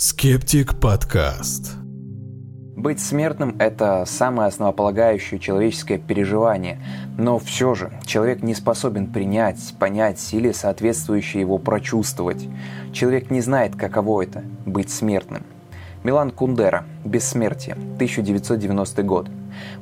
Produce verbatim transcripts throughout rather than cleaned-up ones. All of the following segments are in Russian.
Скептик подкаст. Быть смертным – это самое основополагающее человеческое переживание, но все же человек не способен принять, понять или соответствующе его прочувствовать. Человек не знает, каково это – быть смертным. Милан Кундера «Бессмертие», тысяча девятьсот девяностый год.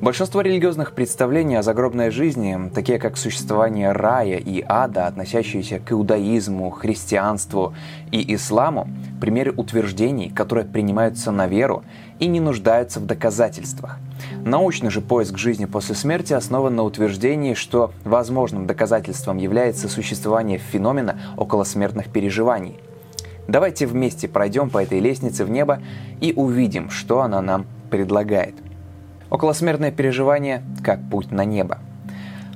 Большинство религиозных представлений о загробной жизни, такие как существование рая и ада, относящиеся к иудаизму, христианству и исламу, примеры утверждений, которые принимаются на веру и не нуждаются в доказательствах. Научный же поиск жизни после смерти основан на утверждении, что возможным доказательством является существование феномена околосмертных переживаний. Давайте вместе пройдем по этой лестнице в небо и увидим, что она нам предлагает. Околосмертное переживание как путь на небо.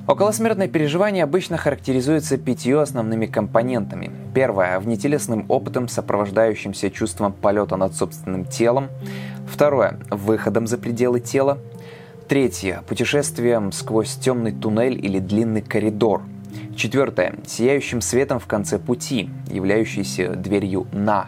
Околосмертное переживание обычно характеризуется пятью основными компонентами. Первое – внетелесным опытом, сопровождающимся чувством полета над собственным телом. Второе – выходом за пределы тела. Третье – путешествием сквозь темный туннель или длинный коридор. Четвертое – сияющим светом в конце пути, являющейся дверью на.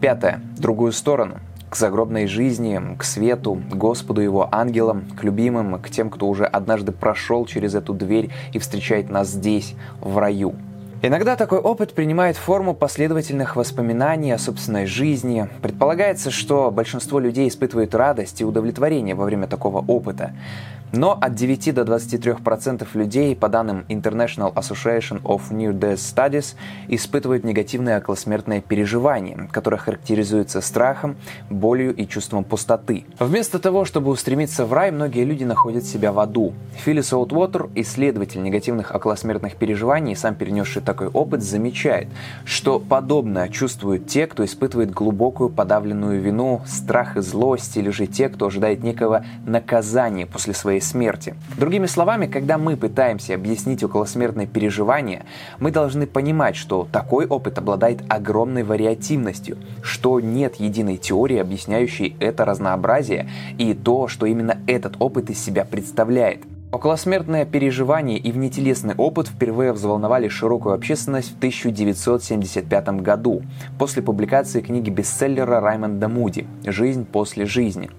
Пятое – другую сторону. К загробной жизни, к свету, к Господу, его ангелам, к любимым, к тем, кто уже однажды прошел через эту дверь и встречает нас здесь, в раю. Иногда такой опыт принимает форму последовательных воспоминаний о собственной жизни. Предполагается, что большинство людей испытывают радость и удовлетворение во время такого опыта. Но от девяти до двадцати трёх процентов людей, по данным International Association of Near-Death Studies, испытывают негативные околосмертные переживания, которые характеризуются страхом, болью и чувством пустоты. Вместо того, чтобы устремиться в рай, многие люди находят себя в аду. Филлис Оутвотер, исследователь негативных околосмертных переживаний и сам перенесший такой опыт, замечает, что подобное чувствуют те, кто испытывает глубокую подавленную вину, страх и злость, или же те, кто ожидает некого наказания после своей смерти. Другими словами, когда мы пытаемся объяснить околосмертные переживания, мы должны понимать, что такой опыт обладает огромной вариативностью, что нет единой теории, объясняющей это разнообразие и то, что именно этот опыт из себя представляет. Околосмертное переживание и внетелесный опыт впервые взволновали широкую общественность в тысяча девятьсот семьдесят пятом году после публикации книги-бестселлера Раймонда Муди «Жизнь после жизни»,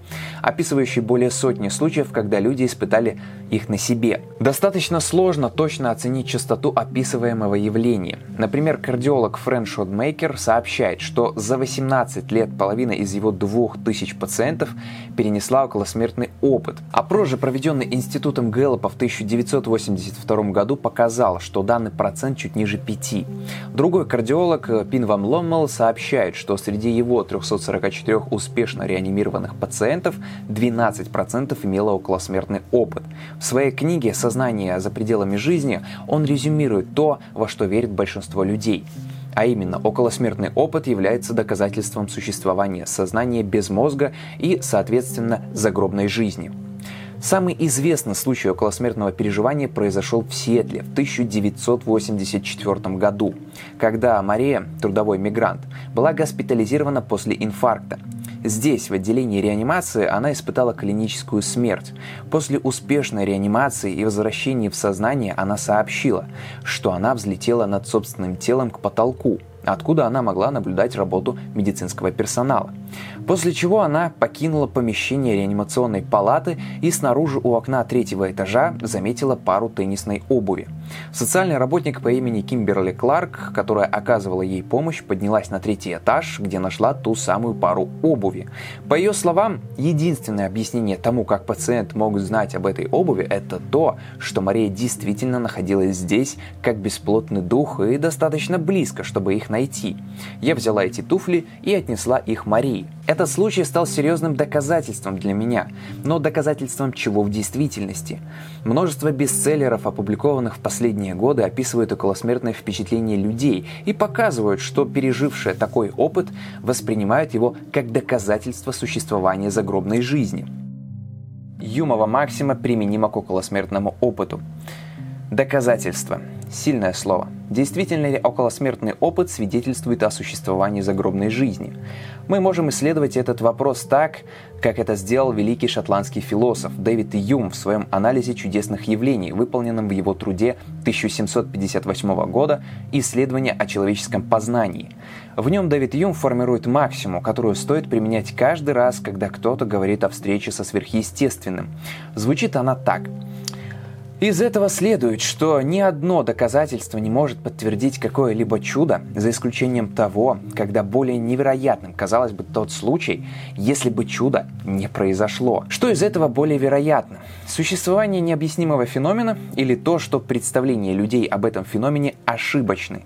описывающей более сотни случаев, когда люди испытали их на себе. Достаточно сложно точно оценить частоту описываемого явления. Например, кардиолог Фрэн Шодмейкер сообщает, что за восемнадцать лет половина из его двух тысяч пациентов перенесла околосмертный опыт. Опрос же, проведенный Институтом Гэллопа в тысяча девятьсот восемьдесят втором году, показал, что данный процент чуть ниже пяти. Другой кардиолог Пим ван Ломмел сообщает, что среди его трёхсот сорока четырёх успешно реанимированных пациентов двенадцать процентов имело околосмертный опыт. В своей книге «Сознание за пределами жизни» он резюмирует то, во что верит большинство людей. А именно, околосмертный опыт является доказательством существования сознания без мозга и, соответственно, загробной жизни. Самый известный случай околосмертного переживания произошел в Сиэтле в тысяча девятьсот восемьдесят четвёртом году, когда Мария, трудовой мигрант, была госпитализирована после инфаркта. Здесь, в отделении реанимации, она испытала клиническую смерть. После успешной реанимации и возвращения в сознание она сообщила, что она взлетела над собственным телом к потолку, откуда она могла наблюдать работу медицинского персонала. После чего она покинула помещение реанимационной палаты и снаружи у окна третьего этажа заметила пару теннисной обуви. Социальный работник по имени Кимберли Кларк, которая оказывала ей помощь, поднялась на третий этаж, где нашла ту самую пару обуви. По ее словам, единственное объяснение тому, как пациент мог знать об этой обуви, это то, что Мария действительно находилась здесь как бесплотный дух и достаточно близко, чтобы их найти. Я взяла эти туфли и отнесла их Марии. Этот случай стал серьезным доказательством для меня, но доказательством чего в действительности? Множество бестселлеров, опубликованных в последние годы, описывают околосмертные впечатления людей и показывают, что пережившие такой опыт воспринимают его как доказательство существования загробной жизни. Юмова максима применима к околосмертному опыту. Доказательство. Сильное слово. Действительно ли околосмертный опыт свидетельствует о существовании загробной жизни? Мы можем исследовать этот вопрос так, как это сделал великий шотландский философ Дэвид Юм в своем анализе чудесных явлений, выполненном в его труде тысяча семьсот пятьдесят восьмого года «Исследование о человеческом познании». В нем Дэвид Юм формирует максимум, которую стоит применять каждый раз, когда кто-то говорит о встрече со сверхъестественным. Звучит она так. Из этого следует, что ни одно доказательство не может подтвердить какое-либо чудо, за исключением того, когда более невероятным, казалось бы, тот случай, если бы чудо не произошло. Что из этого более вероятно? Существование необъяснимого феномена или то, что представления людей об этом феномене ошибочны?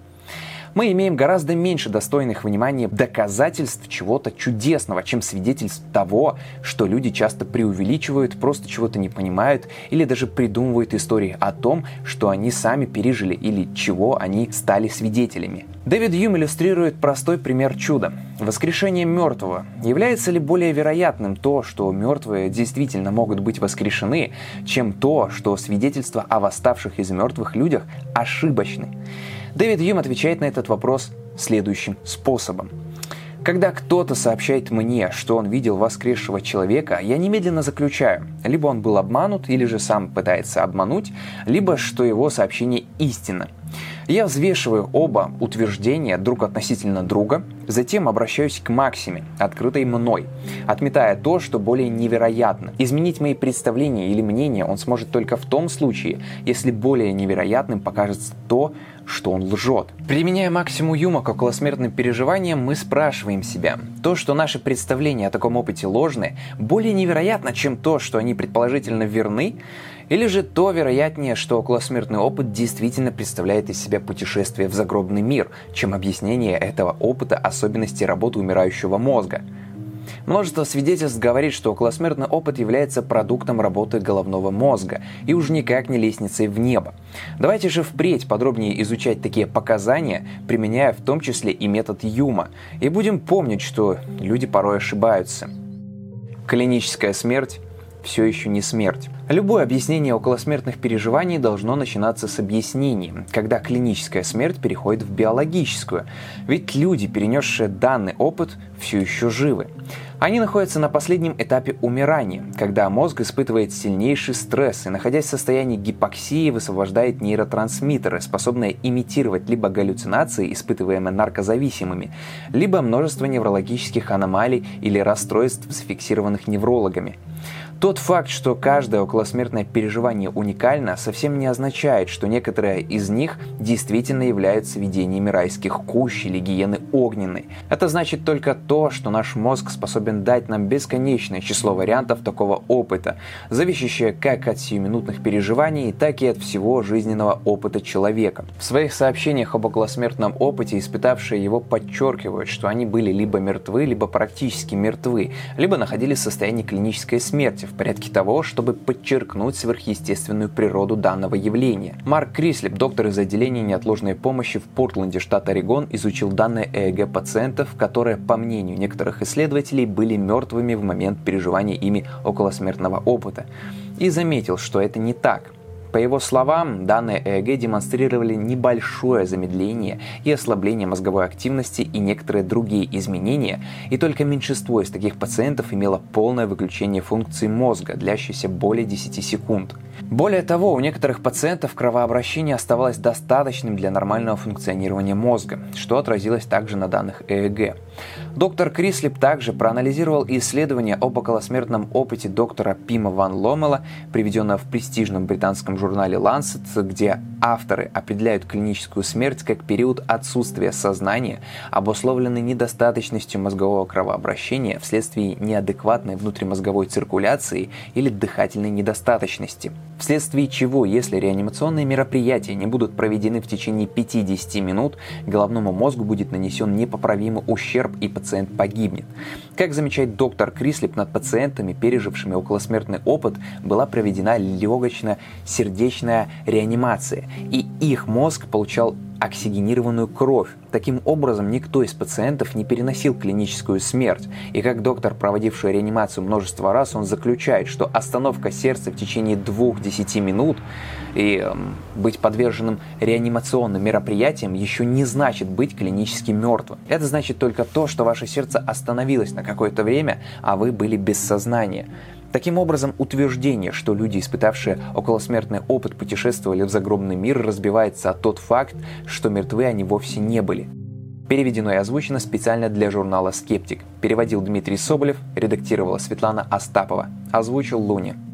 Мы имеем гораздо меньше достойных внимания доказательств чего-то чудесного, чем свидетельств того, что люди часто преувеличивают, просто чего-то не понимают или даже придумывают истории о том, что они сами пережили или чего они стали свидетелями. Дэвид Юм иллюстрирует простой пример чуда. Воскрешение мертвого. Является ли более вероятным то, что мертвые действительно могут быть воскрешены, чем то, что свидетельства о восставших из мертвых людях ошибочны? Дэвид Юм отвечает на этот вопрос следующим способом. Когда кто-то сообщает мне, что он видел воскресшего человека, я немедленно заключаю, либо он был обманут, или же сам пытается обмануть, либо что его сообщение истинно. Я взвешиваю оба утверждения друг относительно друга, затем обращаюсь к максиме, открытой мной, отметая то, что более невероятно. Изменить мои представления или мнения он сможет только в том случае, если более невероятным покажется то, что он лжет. Применяя максимум Юма к околосмертным переживаниям, мы спрашиваем себя, то, что наши представления о таком опыте ложны, более невероятно, чем то, что они предположительно верны, или же то вероятнее, что околосмертный опыт действительно представляет из себя путешествие в загробный мир, чем объяснение этого опыта особенностей работы умирающего мозга. Множество свидетельств говорит, что околосмертный опыт является продуктом работы головного мозга и уж никак не лестницей в небо. Давайте же впредь подробнее изучать такие показания, применяя в том числе и метод Юма, и будем помнить, что люди порой ошибаются. Клиническая смерть все еще не смерть. Любое объяснение околосмертных переживаний должно начинаться с объяснений, когда клиническая смерть переходит в биологическую, ведь люди, перенесшие данный опыт, все еще живы. Они находятся на последнем этапе умирания, когда мозг испытывает сильнейший стресс и, находясь в состоянии гипоксии, высвобождает нейротрансмиттеры, способные имитировать либо галлюцинации, испытываемые наркозависимыми, либо множество неврологических аномалий или расстройств, зафиксированных неврологами. Тот факт, что каждое околосмертное переживание уникально, совсем не означает, что некоторые из них действительно являются видениями райских кущ или гиены огненной. Это значит только то, что наш мозг способен дать нам бесконечное число вариантов такого опыта, зависящее как от сиюминутных переживаний, так и от всего жизненного опыта человека. В своих сообщениях об околосмертном опыте испытавшие его подчеркивают, что они были либо мертвы, либо практически мертвы, либо находились в состоянии клинической смерти, в порядке того, чтобы подчеркнуть сверхъестественную природу данного явления. Марк Крислип, доктор из отделения неотложной помощи в Портленде, штат Орегон, изучил данные ЭЭГ пациентов, которые, по мнению некоторых исследователей, были мертвыми в момент переживания ими околосмертного опыта, и заметил, что это не так. По его словам, данные ЭЭГ демонстрировали небольшое замедление и ослабление мозговой активности и некоторые другие изменения, и только меньшинство из таких пациентов имело полное выключение функций мозга, длящееся более десяти секунд. Более того, у некоторых пациентов кровообращение оставалось достаточным для нормального функционирования мозга, что отразилось также на данных ЭЭГ. Доктор Крислип также проанализировал исследование об околосмертном опыте доктора Пима ван Ломмела, приведенное в престижном британском журнале Lancet, где авторы определяют клиническую смерть как период отсутствия сознания, обусловленный недостаточностью мозгового кровообращения вследствие неадекватной внутримозговой циркуляции или дыхательной недостаточности, вследствие чего, если реанимационные мероприятия не будут проведены в течение пятидесяти минут, головному мозгу будет нанесен непоправимый ущерб и пациент погибнет. Как замечает доктор Крислип, над пациентами, пережившими околосмертный опыт, была проведена легочно-сердечная реанимация, и их мозг получал оксигенированную кровь. Таким образом, никто из пациентов не переносил клиническую смерть. И как доктор, проводивший реанимацию множество раз, он заключает, что остановка сердца в течение двух-десяти минут и э, быть подверженным реанимационным мероприятиям еще не значит быть клинически мертвым. Это значит только то, что ваше сердце остановилось на какое-то время, а вы были без сознания. Таким образом, утверждение, что люди, испытавшие околосмертный опыт, путешествовали в загробный мир, разбивается о тот факт, что мертвы они вовсе не были. Переведено и озвучено специально для журнала «Скептик». Переводил Дмитрий Соболев, редактировала Светлана Астапова. Озвучил Луни.